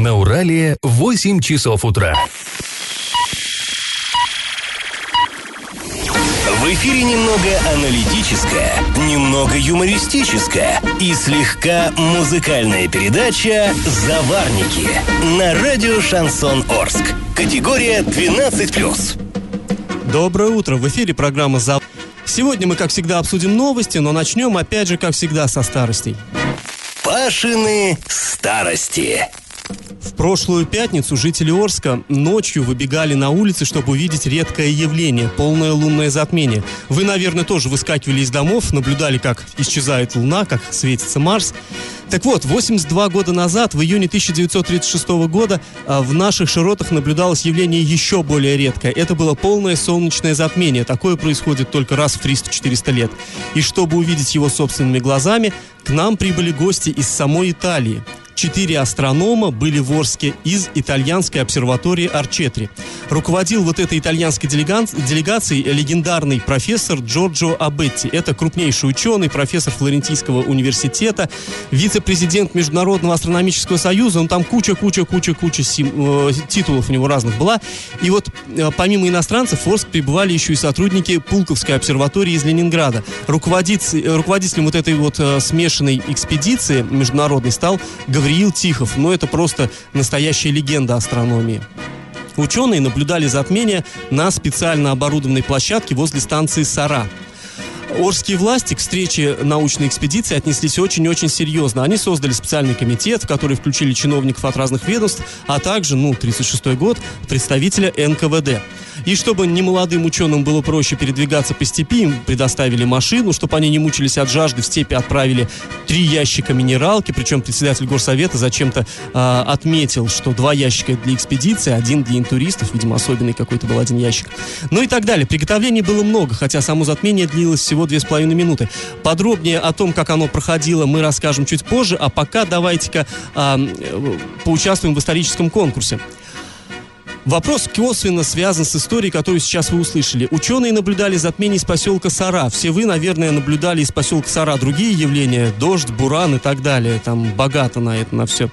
На Урале 8 часов утра. В эфире немного аналитическая, немного юмористическая и слегка музыкальная передача «Заварники» на радио «Шансон Орск». Категория 12+. Доброе утро. В эфире программа «Заварники». Сегодня мы, как всегда, обсудим новости, но начнем, опять же, как всегда, со старостей. Пашины старости. В прошлую пятницу жители Орска ночью выбегали на улицы, чтобы увидеть редкое явление – полное лунное затмение. Вы, наверное, тоже выскакивали из домов, наблюдали, как исчезает Луна, как светится Марс. Так вот, 82 года назад, в июне 1936 года, в наших широтах наблюдалось явление еще более редкое. Это было полное солнечное затмение. Такое происходит только раз в 300-400 лет. И чтобы увидеть его собственными глазами, к нам прибыли гости из самой Италии. 4 астронома были в Орске из итальянской обсерватории Арчетри. Руководил вот этой итальянской делегацией легендарный профессор Джорджо Абетти. Это крупнейший ученый, профессор Флорентийского университета, вице-президент Международного астрономического союза. Он там куча титулов у него разных была. И вот помимо иностранцев в Орск прибывали еще и сотрудники Пулковской обсерватории из Ленинграда. Руководителем вот этой вот смешанной экспедиции международной стал Риул Тихов, но это просто настоящая легенда астрономии. Ученые наблюдали затмение на специально оборудованной площадке возле станции Сара. Орские власти к встрече научной экспедиции отнеслись очень-очень серьезно. Они создали специальный комитет, в который включили чиновников от разных ведомств, а также, 36-й год, представителя НКВД. И чтобы немолодым ученым было проще передвигаться по степи, им предоставили машину, чтобы они не мучились от жажды, в степи отправили 3 ящика минералки, причем председатель горсовета зачем-то отметил, что 2 ящика для экспедиции, 1 для интуристов, видимо, особенный какой-то был 1 ящик. Ну и так далее. Приготовлений было много, хотя само затмение длилось всего 2,5 минуты. Подробнее о том, как оно проходило, мы расскажем чуть позже, а пока давайте-ка поучаствуем в историческом конкурсе. Вопрос косвенно связан с историей, которую сейчас вы услышали. Ученые наблюдали затмение из поселка Сара. Все вы, наверное, наблюдали из поселка Сара другие явления, дождь, буран и так далее. Там богато на это, на все.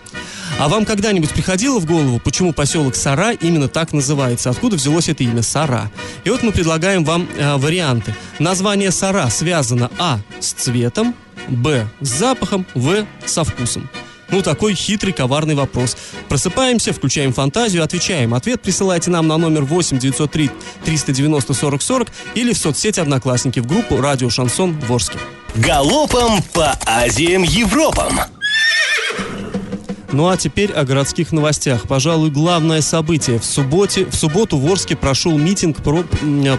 А вам когда-нибудь приходило в голову, почему поселок Сара именно так называется? Откуда взялось это имя Сара? И вот мы предлагаем вам варианты. Название Сара связано А. с цветом, Б. с запахом, В. со вкусом. Такой хитрый, коварный вопрос. Просыпаемся, включаем фантазию, отвечаем. Ответ присылайте нам на номер 8-903-390-4040 или в соцсети «Одноклассники» в группу «Радио Шансон в Орске». Галопом по Азиям, Европам! Ну а теперь о городских новостях. Пожалуй, главное событие. В субботу в Орске прошел митинг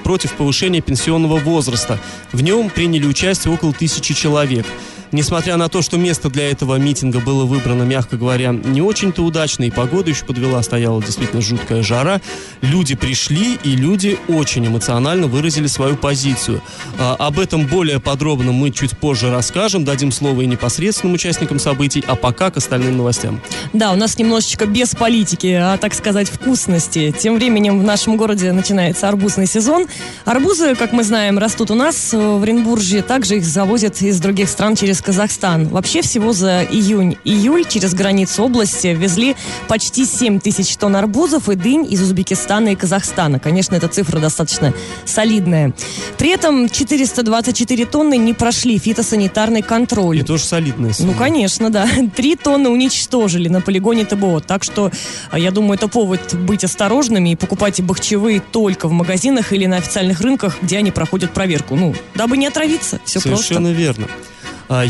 против повышения пенсионного возраста. В нем приняли участие около 1000 человек. Несмотря на то, что место для этого митинга было выбрано, мягко говоря, не очень-то удачно, и погода еще подвела, стояла действительно жуткая жара, люди пришли, и люди очень эмоционально выразили свою позицию. Об этом более подробно мы чуть позже расскажем, дадим слово и непосредственным участникам событий, а пока к остальным новостям. Да, у нас немножечко без политики, а, так сказать, вкусности. Тем временем в нашем городе начинается арбузный сезон. Арбузы, как мы знаем, растут у нас в Оренбурге, также их завозят из других стран через Казахстан. Вообще всего за июнь-июль через границу области везли почти 7000 тонн арбузов и дынь из Узбекистана и Казахстана. Конечно, эта цифра достаточно солидная. При этом 424 тонны не прошли фитосанитарный контроль. И тоже солидная сумма. Конечно, да. 3 тонны уничтожили на полигоне ТБО. Так что, я думаю, это повод быть осторожными и покупать бахчевые только в магазинах или на официальных рынках, где они проходят проверку. Дабы не отравиться. Все просто. Совершенно верно.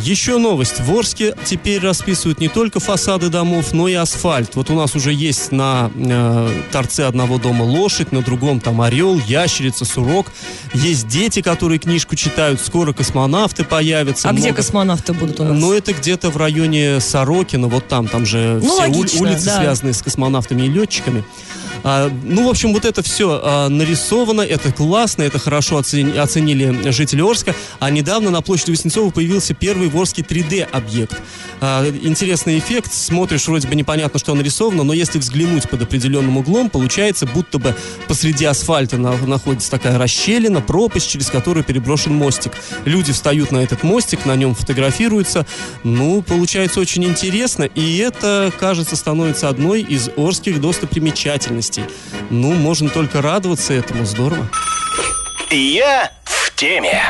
Еще новость. В Орске теперь расписывают не только фасады домов, но и асфальт. Вот у нас уже есть на торце одного дома лошадь, на другом там орел, ящерица, сурок. Есть дети, которые книжку читают. Скоро космонавты появятся. А где космонавты будут у нас? Это где-то в районе Сорокина. Вот там же все логично, улицы связаны с космонавтами и летчиками. Ну, в общем, вот это все нарисовано, это классно, это хорошо оценили жители Орска. А недавно на площади Воснецова появился первый в Орске 3D-объект. Интересный эффект, смотришь, вроде бы непонятно, что нарисовано, но если взглянуть под определенным углом, получается, будто бы посреди асфальта находится такая расщелина, пропасть, через которую переброшен мостик. Люди встают на этот мостик, на нем фотографируются. Ну, получается очень интересно, и это, кажется, становится одной из орских достопримечательностей. Ну, можно только радоваться этому, здорово. Я в теме.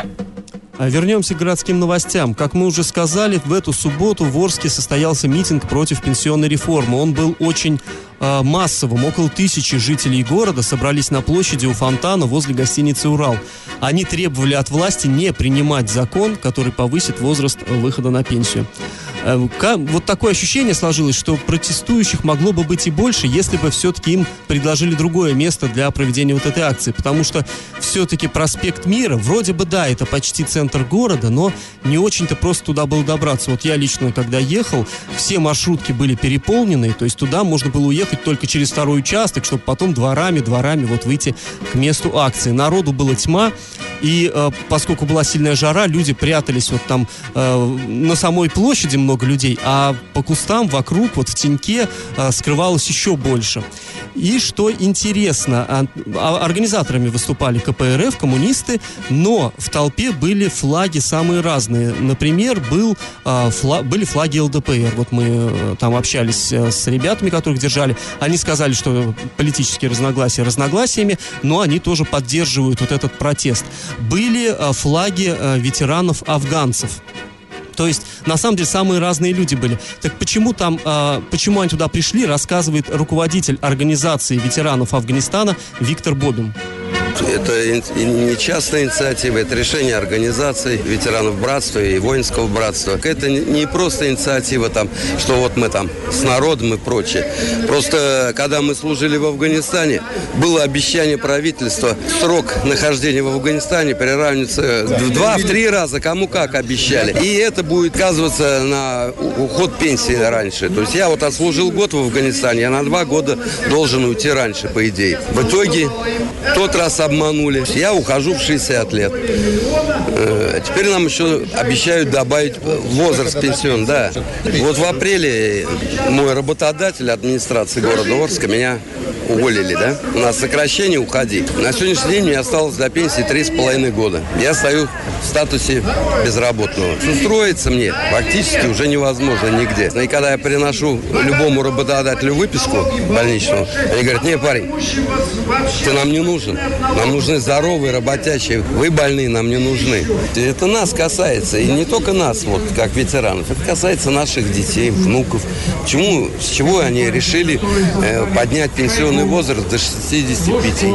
Вернемся к городским новостям. Как мы уже сказали, в эту субботу в Орске состоялся митинг против пенсионной реформы. Он был очень массовым. Около 1000 жителей города собрались на площади у фонтана возле гостиницы «Урал». Они требовали от власти не принимать закон, который повысит возраст выхода на пенсию. Вот такое ощущение сложилось, что протестующих могло бы быть и больше, если бы все-таки им предложили другое место для проведения вот этой акции. Потому что все-таки проспект Мира, вроде бы да, это почти центр города, но не очень-то просто туда было добраться. Вот я лично, когда ехал, все маршрутки были переполнены, то есть туда можно было уехать только через второй участок, чтобы потом дворами вот выйти к месту акции. Народу была тьма, и поскольку была сильная жара, люди прятались вот там на самой площади, много людей, а по кустам вокруг, вот в теньке, скрывалось еще больше. И что интересно, организаторами выступали КПРФ, коммунисты, но в толпе были флаги самые разные. Например, были флаги ЛДПР. Вот мы там общались с ребятами, которых держали. Они сказали, что политические разногласия разногласиями, но они тоже поддерживают вот этот протест. Были флаги ветеранов-афганцев. То есть, на самом деле, самые разные люди были. Так почему они туда пришли, рассказывает руководитель организации ветеранов Афганистана Виктор Бодун. Это не частная инициатива, это решение организации ветеранов братства и воинского братства. Это не просто инициатива, там, что вот мы там с народом и прочее. Просто, когда мы служили в Афганистане, было обещание правительства срок нахождения в Афганистане приравнивается в 2-3 раза, кому как обещали. И это будет сказываться на уход пенсии раньше. То есть я вот отслужил год в Афганистане, я на 2 года должен уйти раньше, по идее. В итоге тот раз обманули. Я ухожу в 60 лет. Теперь нам еще обещают добавить возраст пенсионный. Да. Вот в апреле мой работодатель, администрация города Орска, меня уволили. Да? У нас сокращение «уходи». На сегодняшний день мне осталось до пенсии 3,5 года. Я стою в статусе безработного. Устроиться мне фактически уже невозможно нигде. И когда я приношу любому работодателю выписку больничную, они говорят: «Не, парень, ты нам не нужен. Нам нужны здоровые, работящие. Вы больные, нам не нужны». Это нас касается. И не только нас, вот как ветеранов. Это касается наших детей, внуков. Почему, с чего они решили поднять пенсионный возраст до 65?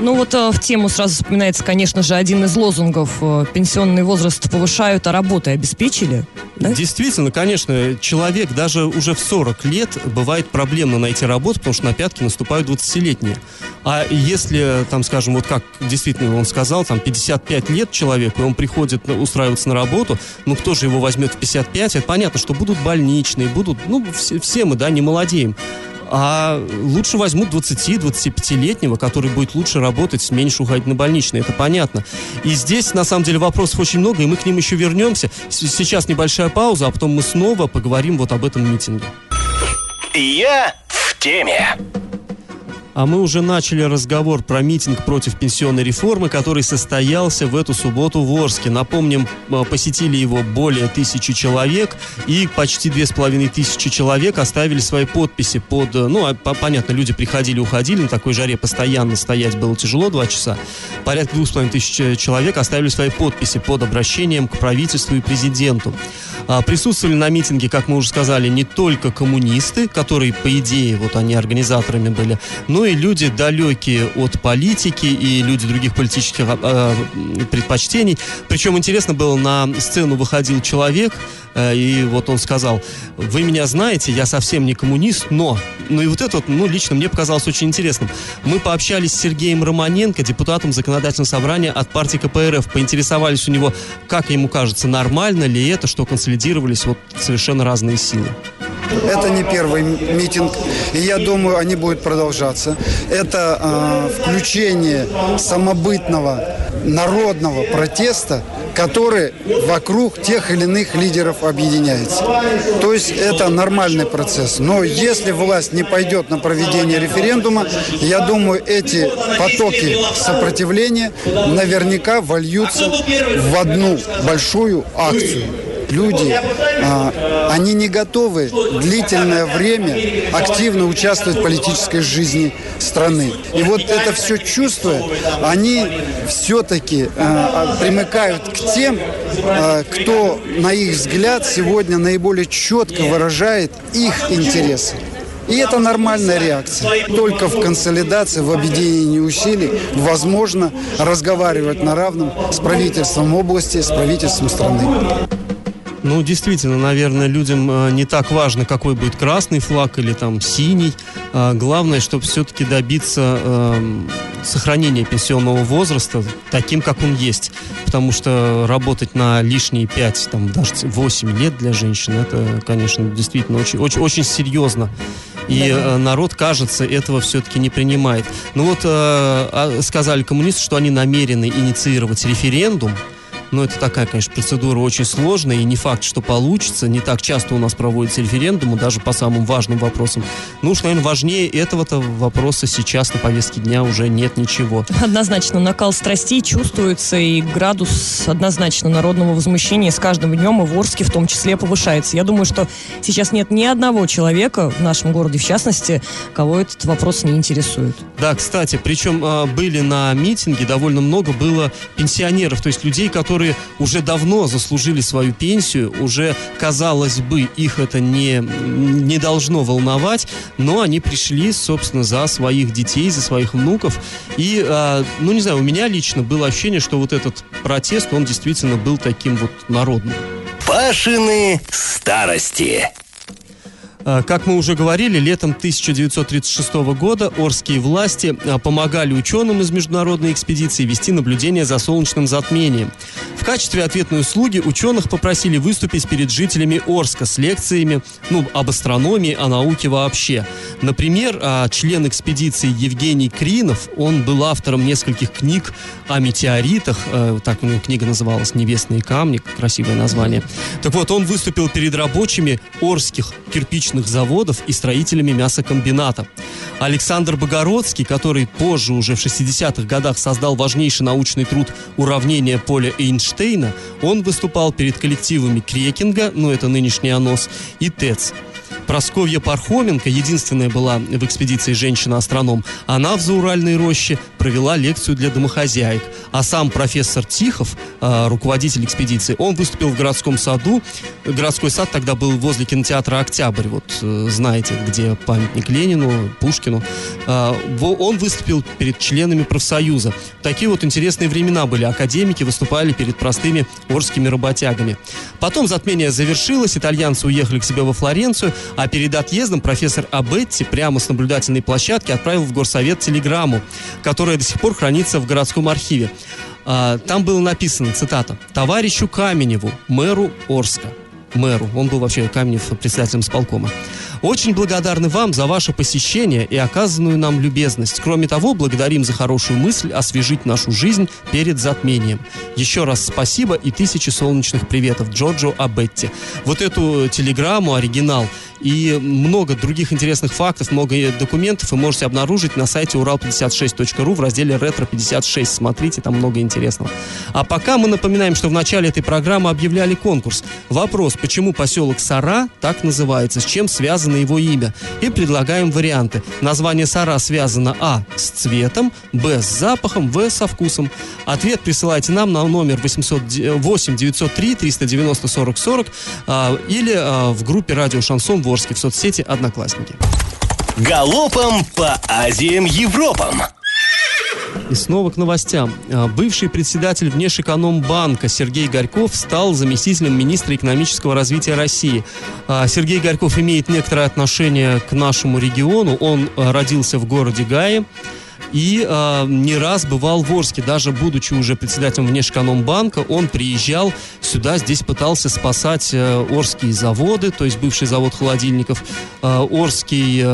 Ну вот в тему сразу вспоминается, конечно же, один из лозунгов: пенсионный возраст повышают, а работы обеспечили. Да? Действительно, конечно, человек даже уже в 40 лет бывает проблемно найти работу, потому что на пятки наступают 20-летние. А если, там, скажем, вот как действительно он сказал, там 55 лет человеку, и он приходит устраиваться на работу, ну кто же его возьмет в 55? Это понятно, что будут больничные, будут, ну все мы, да, не молодеем. А лучше возьмут 20-25-летнего, который будет лучше работать, меньше уходить на больничные. Это понятно. И здесь, на самом деле, вопросов очень много, и мы к ним еще вернемся. Сейчас небольшая пауза, а потом мы снова поговорим вот об этом митинге. Я в теме. А мы уже начали разговор про митинг против пенсионной реформы, который состоялся в эту субботу в Орске. Напомним, посетили его более 1000 человек, и почти 2500 человек оставили свои подписи под... Ну, понятно, люди приходили, уходили, на такой жаре постоянно стоять было тяжело 2 часа. Порядка 2500 человек оставили свои подписи под обращением к правительству и президенту. Присутствовали на митинге, как мы уже сказали, не только коммунисты, которые, по идее, вот они организаторами были, но и люди, далекие от политики, и люди других политических предпочтений. Причем интересно было, на сцену выходил человек, и вот он сказал: «Вы меня знаете, я совсем не коммунист, но...» Ну и вот это вот, ну, лично мне показалось очень интересным. Мы пообщались с Сергеем Романенко, депутатом Законодательного собрания от партии КПРФ. Поинтересовались у него, как ему кажется, нормально ли это, что консолидировались вот совершенно разные силы. Это не первый митинг, и я думаю, они будут продолжаться. Это включение самобытного народного протеста, который вокруг тех или иных лидеров объединяется. То есть это нормальный процесс. Но если власть не пойдет на проведение референдума, я думаю, эти потоки сопротивления наверняка вольются в одну большую акцию. Люди, они не готовы длительное время активно участвовать в политической жизни страны. И вот это все чувствуя, они все-таки примыкают к тем, кто, на их взгляд, сегодня наиболее четко выражает их интересы. И это нормальная реакция. Только в консолидации, в объединении усилий возможно разговаривать на равном с правительством области, с правительством страны. Ну, действительно, наверное, людям не так важно, какой будет красный флаг или там синий. Главное, чтобы все-таки добиться сохранения пенсионного возраста таким, как он есть. Потому что работать на лишние 5, там, даже 8 лет для женщин, это, конечно, действительно очень, очень, очень серьезно. И народ, кажется, этого все-таки не принимает. Ну вот, сказали коммунисты, что они намерены инициировать референдум. Но это такая, конечно, процедура очень сложная, и не факт, что получится. Не так часто у нас проводятся референдумы, даже по самым важным вопросам. Ну уж, наверное, важнее этого-то вопроса сейчас на повестке дня уже нет ничего. Однозначно, накал страстей чувствуется, и градус однозначно народного возмущения с каждым днем и в Орске в том числе повышается. Я думаю, что сейчас нет ни одного человека, в нашем городе в частности, кого этот вопрос не интересует. Да, кстати, причем были на митинге, довольно много было пенсионеров, то есть людей, которые уже давно заслужили свою пенсию, уже, казалось бы, их это не должно волновать, но они пришли, собственно, за своих детей, за своих внуков. И, ну, не знаю, у меня лично было ощущение, что вот этот протест, он действительно был таким вот народным. Пашины старости. Как мы уже говорили, летом 1936 года орские власти помогали ученым из международной экспедиции вести наблюдение за солнечным затмением. В качестве ответной услуги ученых попросили выступить перед жителями Орска с лекциями об астрономии, о науке вообще. Например, член экспедиции Евгений Кринов, он был автором нескольких книг о метеоритах, так у него книга называлась «Небесные камни», красивое название. Так вот, он выступил перед рабочими орских кирпичных заводов и строителями мясокомбината. Александр Богородский, который позже, уже в 60-х годах, создал важнейший научный труд «Уравнение поля Эйнштейна», он выступал перед коллективами Крекинга, это нынешний АНОС, и ТЭЦ. Прасковья Пархоменко, единственная была в экспедиции женщина-астроном, она в Зауральной роще провела лекцию для домохозяек. А сам профессор Тихов, руководитель экспедиции, он выступил в городском саду. Городской сад тогда был возле кинотеатра «Октябрь», знаете, где памятник Ленину, Пушкину. Он выступил перед членами профсоюза. Такие вот интересные времена были. Академики выступали перед простыми орскими работягами. Потом затмение завершилось, итальянцы уехали к себе во Флоренцию, а перед отъездом профессор Абетти прямо с наблюдательной площадки отправил в горсовет телеграмму, которая до сих пор хранится в городском архиве. Там было написано, цитата: «Товарищу Каменеву, мэру Орска». Мэру, он был вообще Каменев председателем исполкома. «Очень благодарны вам за ваше посещение и оказанную нам любезность. Кроме того, благодарим за хорошую мысль освежить нашу жизнь перед затмением. Еще раз спасибо и тысячи солнечных приветов. Джорджо Абетти». Вот эту телеграмму, оригинал и много других интересных фактов, много документов вы можете обнаружить на сайте урал56.ру в разделе «Ретро-56». Смотрите, там много интересного. А пока мы напоминаем, что в начале этой программы объявляли конкурс. Вопрос, почему поселок Сара так называется, с чем связан на его имя, и предлагаем варианты. Название Сара связано А. с цветом, Б. с запахом, В. со вкусом. Ответ присылайте нам на номер 8-903-390-4040 или в группе «Радио Шансон» в Орске в соцсети «Одноклассники». Галопом по Азиям, Европам! И снова к новостям. Бывший председатель Внешэкономбанка Сергей Горьков стал заместителем министра экономического развития России. Сергей Горьков имеет некоторое отношение к нашему региону. Он родился в городе Гае. и не раз бывал в Орске. Даже будучи уже председателем Внешэкономбанка, он приезжал сюда, здесь пытался спасать орские заводы, то есть бывший завод холодильников, Орский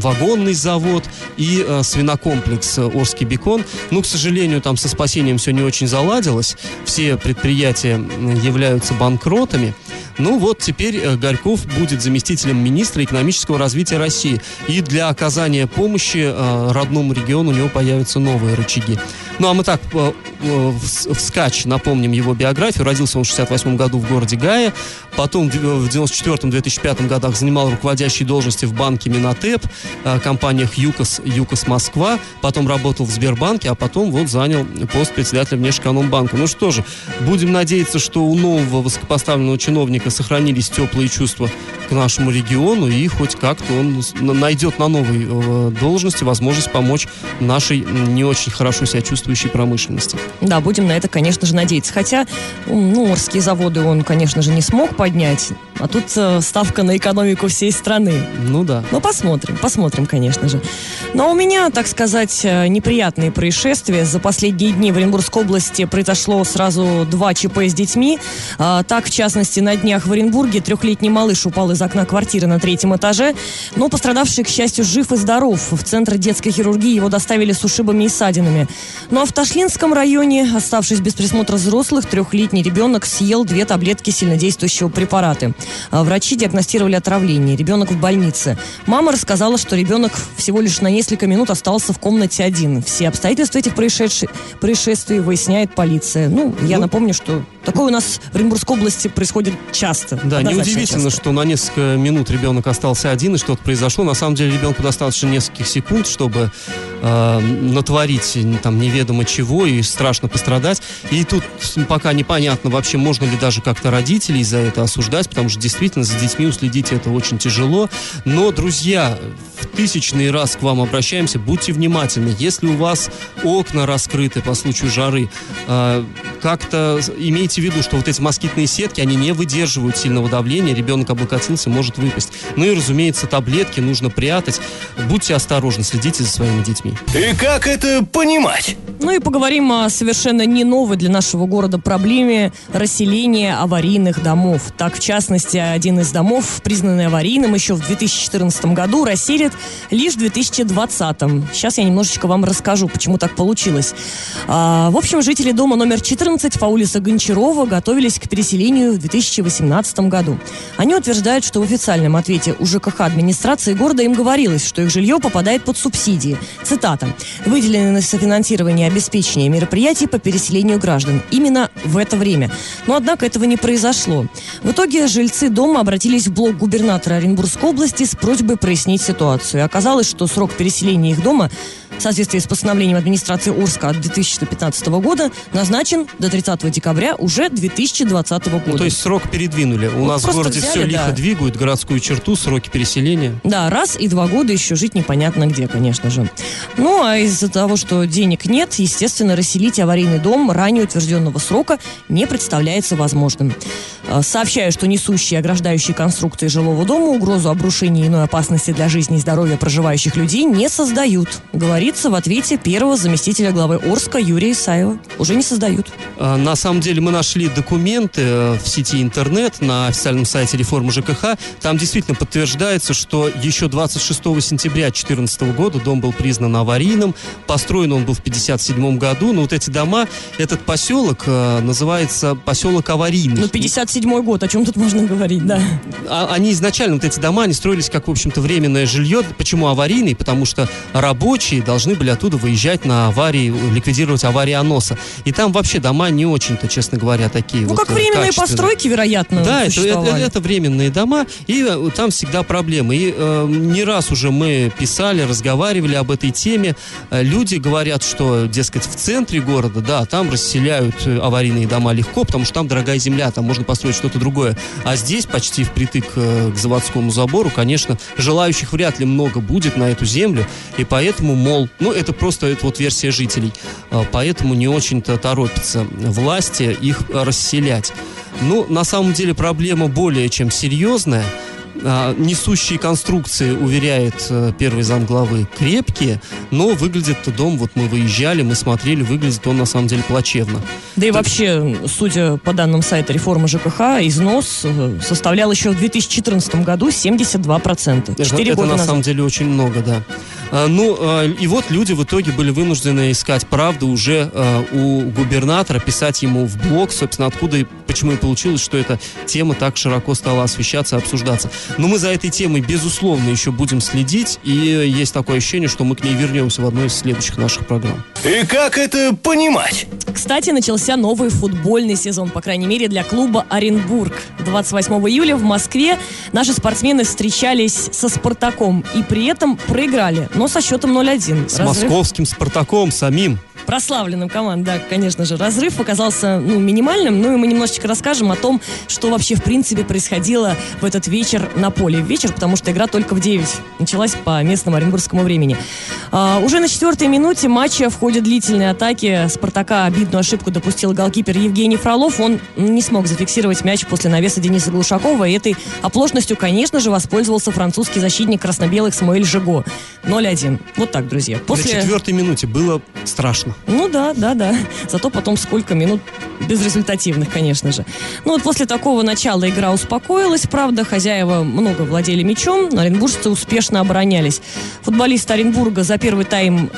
вагонный завод и свинокомплекс Орский бекон. Но, к сожалению, там со спасением все не очень заладилось. Все предприятия являются банкротами. Ну вот теперь Горьков будет заместителем министра экономического развития России. И для оказания помощи родному региону у него появятся новые рычаги. Ну а мы так вскачь напомним его биографию. Родился он в 1968 году в городе Гае. Потом в 1994-2005 годах занимал руководящие должности в банке Минотеп, компаниях ЮКОС, ЮКОС Москва. Потом работал в Сбербанке, а потом вот занял пост председателя Внешэкономбанка. Ну что же, будем надеяться, что у нового высокопоставленного чиновника сохранились теплые чувства к нашему региону, и хоть как-то он найдет на новой должности возможность помочь нашей не очень хорошо себя чувствующей промышленности. Да, будем на это, конечно же, надеяться. Хотя, ну, Орские заводы он, конечно же, не смог поднять, а тут ставка на экономику всей страны. Ну да. Ну, посмотрим, конечно же. Но у меня, так сказать, неприятные происшествия. За последние дни в Оренбургской области произошло сразу 2 ЧП с детьми. Так, в частности, на днях в Оренбурге 3-летний малыш упал из окна квартиры на 3-м этаже, но пострадавший, к счастью, жив и здоров. В центр детской хирургии его доставили с ушибами и ссадинами. Ну а в Ташлинском районе, оставшись без присмотра взрослых, 3-летний ребенок съел 2 таблетки сильнодействующего препарата. Врачи диагностировали отравление. Ребенок в больнице. Мама рассказала, что ребенок всего лишь на несколько минут остался в комнате один. Все обстоятельства этих происшествий выясняет полиция. Ну, я напомню, что такое у нас в Оренбургской области происходит часто. Да, неудивительно, что на несколько минут ребенок остался один, и что-то произошло. На самом деле ребенку достаточно нескольких секунд, чтобы натворить там неведомо чего и страшно пострадать. И тут пока непонятно вообще, можно ли даже как-то родителей за это осуждать, потому что действительно за детьми уследить это очень тяжело. Но, друзья, в тысячный раз к вам обращаемся. Будьте внимательны. Если у вас окна раскрыты по случаю жары, как-то имейте в виду, что вот эти москитные сетки, они не выдерживают сильного давления. Ребенок облокотился, может выпасть. Ну и, разумеется, таблетки нужно прятать. Будьте осторожны, следите за своими детьми. И как это понимать? Ну и поговорим о совершенно не новой для нашего города проблеме расселения аварийных домов. Так, в частности, один из домов, признанный аварийным еще в 2014 году, расселят лишь в 2020. Сейчас я немножечко вам расскажу, почему так получилось. В общем, жители дома номер 14 по улице Гончарова готовились к переселению в 2018 году. Они утверждают, что в официальном ответе у ЖКХ администрации города им говорилось, что их жилье попадает под субсидии. Цитата. «Выделены на софинансирование и обеспечение мероприятий по переселению граждан. Именно в это время». Но, однако, этого не произошло. В итоге жильцы дома обратились в блок губернатора Оренбургской области с просьбой прояснить ситуацию. И оказалось, что срок переселения их дома в соответствии с постановлением администрации Орска от 2015 года назначен до 30 декабря уже 2020 года. Ну, то есть срок передвинули. У нас в городе взяли, все лихо двигают, городскую черту, сроки переселения. Да, раз и 2 года еще жить непонятно где, конечно же. Ну, а из-за того, что денег нет, естественно, расселить аварийный дом ранее утвержденного срока не представляется возможным. Сообщаю, что несущие ограждающие конструкции жилого дома угрозу обрушения иной опасности для жизни и здоровья проживающих людей не создают, говорит в ответе первого заместителя главы Орска Юрия Исаева. Уже не создают. На самом деле мы нашли документы в сети интернет на официальном сайте реформы ЖКХ. Там действительно подтверждается, что еще 26 сентября 2014 года дом был признан аварийным. Построен он был в 1957 году. Но вот эти дома, этот поселок называется поселок аварийный. Ну, 57 год, о чем тут можно говорить, да. Они изначально, вот эти дома, они строились как, в общем-то, временное жилье. Почему аварийный? Потому что рабочие должны были оттуда выезжать на аварии, ликвидировать аварианоса. И там вообще дома не очень-то, честно говоря, такие вот как временные постройки, вероятно, да, это временные дома, и там всегда проблемы. И не раз уже мы писали, разговаривали об этой теме. Люди говорят, что, дескать, в центре города, да, там расселяют аварийные дома легко, потому что там дорогая земля, там можно построить что-то другое. А здесь, почти впритык к заводскому забору, конечно, желающих вряд ли много будет на эту землю, и поэтому, мол, ну, это просто вот версия жителей. Поэтому не очень-то торопятся власти их расселять. Ну, на самом деле проблема более чем серьезная. Несущие конструкции, уверяет первый замглавы, крепкие, но выглядит дом, вот мы выезжали, мы смотрели, выглядит он на самом деле плачевно. Да и вообще, судя по данным сайта реформы ЖКХ, износ составлял еще в 2014 году 72%. Это на самом деле очень много, да. Ну, и вот люди в итоге были вынуждены искать правду уже у губернатора, писать ему в блог, собственно, откуда и почему и получилось, что эта тема так широко стала освещаться и обсуждаться. Но мы за этой темой, безусловно, еще будем следить, и есть такое ощущение, что мы к ней вернемся в одной из следующих наших программ. И как это понимать? Кстати, начался новый футбольный сезон, по крайней мере, для клуба «Оренбург». 28 июля в Москве наши спортсмены встречались со «Спартаком» и при этом проиграли, но со счетом 0-1. С московским «Спартаком» самим. Прославленным командам, да, конечно же. Разрыв оказался, минимальным. Ну и мы немножечко расскажем о том, что вообще, в принципе, происходило в этот вечер на поле. Вечер, потому что игра только в 9 началась по местному оренбургскому времени. Уже на 4-й минуте матча в ходе длительной атаки «Спартака» обидную ошибку допустил голкипер Евгений Фролов. Он не смог зафиксировать мяч после навеса Дениса Глушакова. И этой оплошностью, конечно же, воспользовался французский защитник красно-белых Самуэль Жиго. 0-1. Вот так, друзья. После... На 4-й минуте было страшно. Ну да. Зато потом сколько минут безрезультативных, конечно же. Ну вот после такого начала игра успокоилась, правда, хозяева много владели мячом, но оренбуржцы успешно оборонялись. Футболисты Оренбурга за первый тайм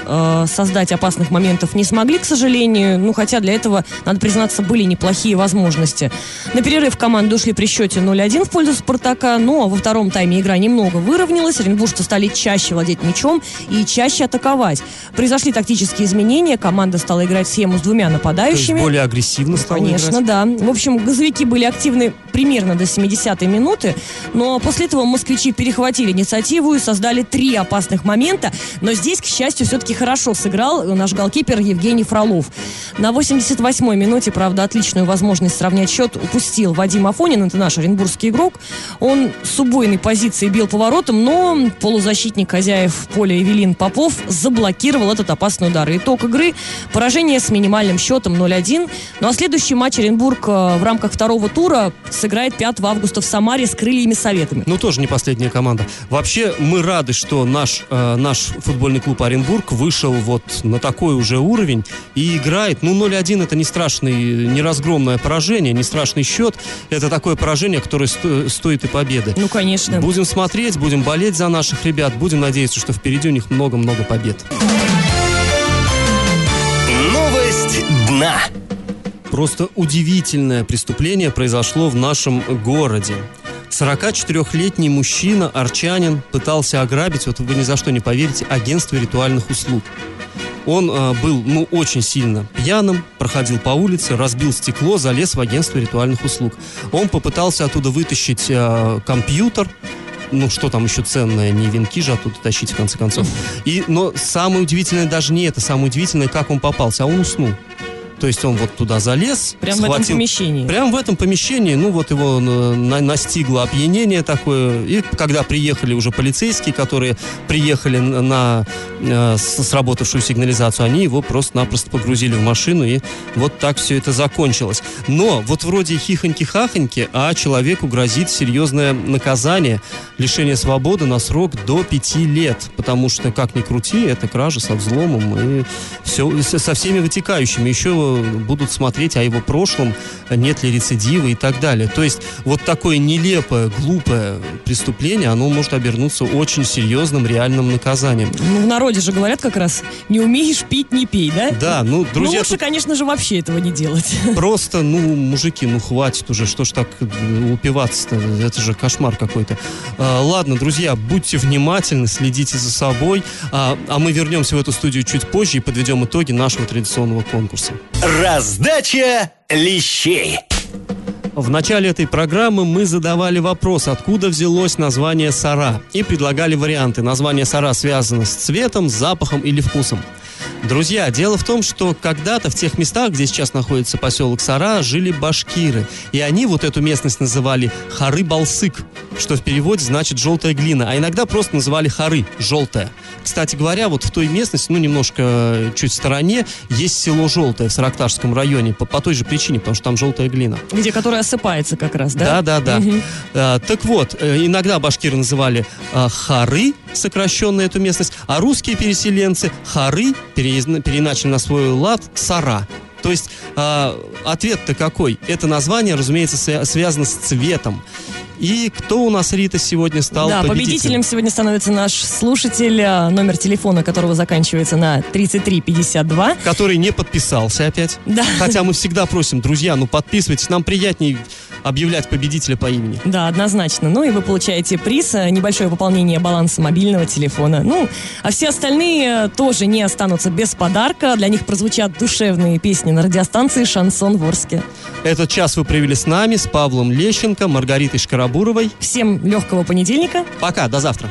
создать опасных моментов не смогли, к сожалению, хотя для этого, надо признаться, были неплохие возможности. На перерыв команды ушли при счете 0-1 в пользу «Спартака», а во втором тайме игра немного выровнялась, оренбуржцы стали чаще владеть мячом и чаще атаковать. Произошли тактические изменения, команда стала играть схему с двумя нападающими. То есть более агрессивно стала играть. Конечно, да. В общем, газовики были активны примерно до 70-й минуты, но после этого москвичи перехватили инициативу и создали 3 опасных момента, но здесь, к счастью, все-таки хорошо сыграл наш голкипер Евгений Фролов. На 88-й минуте, правда, отличную возможность сравнять счет упустил Вадим Афонин, это наш оренбургский игрок. Он с убойной позиции бил поворотом, но полузащитник хозяев поля Эвелин Попов заблокировал этот опасный удар. Итог игры — поражение с минимальным счетом 0-1. А следующий матч Оренбург в рамках второго тура сыграет 5 августа в Самаре с «Крыльями Советами». Тоже не последняя команда. Вообще, мы рады, что наш футбольный клуб «Оренбург» вышел вот на такой уже уровень и играет. 0-1 это не страшное, не разгромное поражение, не страшный счет. Это такое поражение, которое стоит и победы. Конечно. Будем смотреть, будем болеть за наших ребят, будем надеяться, что впереди у них много-много побед. Дна. Просто удивительное преступление произошло в нашем городе. 44-летний мужчина, арчанин, пытался ограбить, вот вы ни за что не поверите, агентство ритуальных услуг. Он был, очень сильно пьяным, проходил по улице, разбил стекло, залез в агентство ритуальных услуг. Он попытался оттуда вытащить компьютер. Что там еще ценное, не венки же оттуда тащить, в конце концов. Но самое удивительное даже не это, самое удивительное, как он попался, а он уснул. То есть он вот туда залез. Прямо в этом помещении. Прямо в этом помещении. Его настигло опьянение такое. И когда приехали уже полицейские, которые приехали на сработавшую сигнализацию, они его просто-напросто погрузили в машину. И вот так все это закончилось. Но вот вроде хихоньки-хахоньки, а человеку грозит серьезное наказание. Лишение свободы на срок до 5 лет. Потому что, как ни крути, это кража со взломом. И все, со всеми вытекающими. Еще будут смотреть о его прошлом, нет ли рецидива и так далее. То есть вот такое нелепое, глупое преступление, оно может обернуться очень серьезным, реальным наказанием. В народе же говорят как раз: не умеешь пить, не пей, да? Да, друзья... лучше, конечно же, вообще этого не делать. Просто, мужики, хватит уже, что ж так упиваться-то, это же кошмар какой-то. Ладно, друзья, будьте внимательны, следите за собой, а мы вернемся в эту студию чуть позже и подведем итоги нашего традиционного конкурса. Раздача лещей. В начале этой программы мы задавали вопрос, откуда взялось название «Сара», и предлагали варианты. Название «Сара» связано с цветом, запахом или вкусом. Друзья, дело в том, что когда-то в тех местах, где сейчас находится поселок Сара, жили башкиры. И они вот эту местность называли Хары-Балсык, что в переводе значит «желтая глина». А иногда просто называли Хары – «желтая». Кстати говоря, вот в той местности, ну, немножко чуть в стороне, есть село Желтое в Саракташском районе по той же причине, потому что там желтая глина. Где которая осыпается как раз, да? Да. Угу. Так вот, иногда башкиры называли Хары, сокращенно эту местность, а русские переселенцы Хары переначали на свой лад Сара. То есть ответ-то какой? Это название, разумеется, связано с цветом. И кто у нас, Рита, сегодня стал победителем? Да, победителем сегодня становится наш слушатель, номер телефона которого заканчивается на 3352. Который не подписался опять. Да. Хотя мы всегда просим, друзья, ну подписывайтесь, нам приятнее объявлять победителя по имени. Да, однозначно. Ну и вы получаете приз, небольшое пополнение баланса мобильного телефона. Ну, а все остальные тоже не останутся без подарка. Для них прозвучат душевные песни на радиостанции «Шансон в Орске». Этот час вы провели с нами, с Павлом Лещенко, Маргаритой Шкарабаевой. Буровой. Всем легкого понедельника. Пока, до завтра.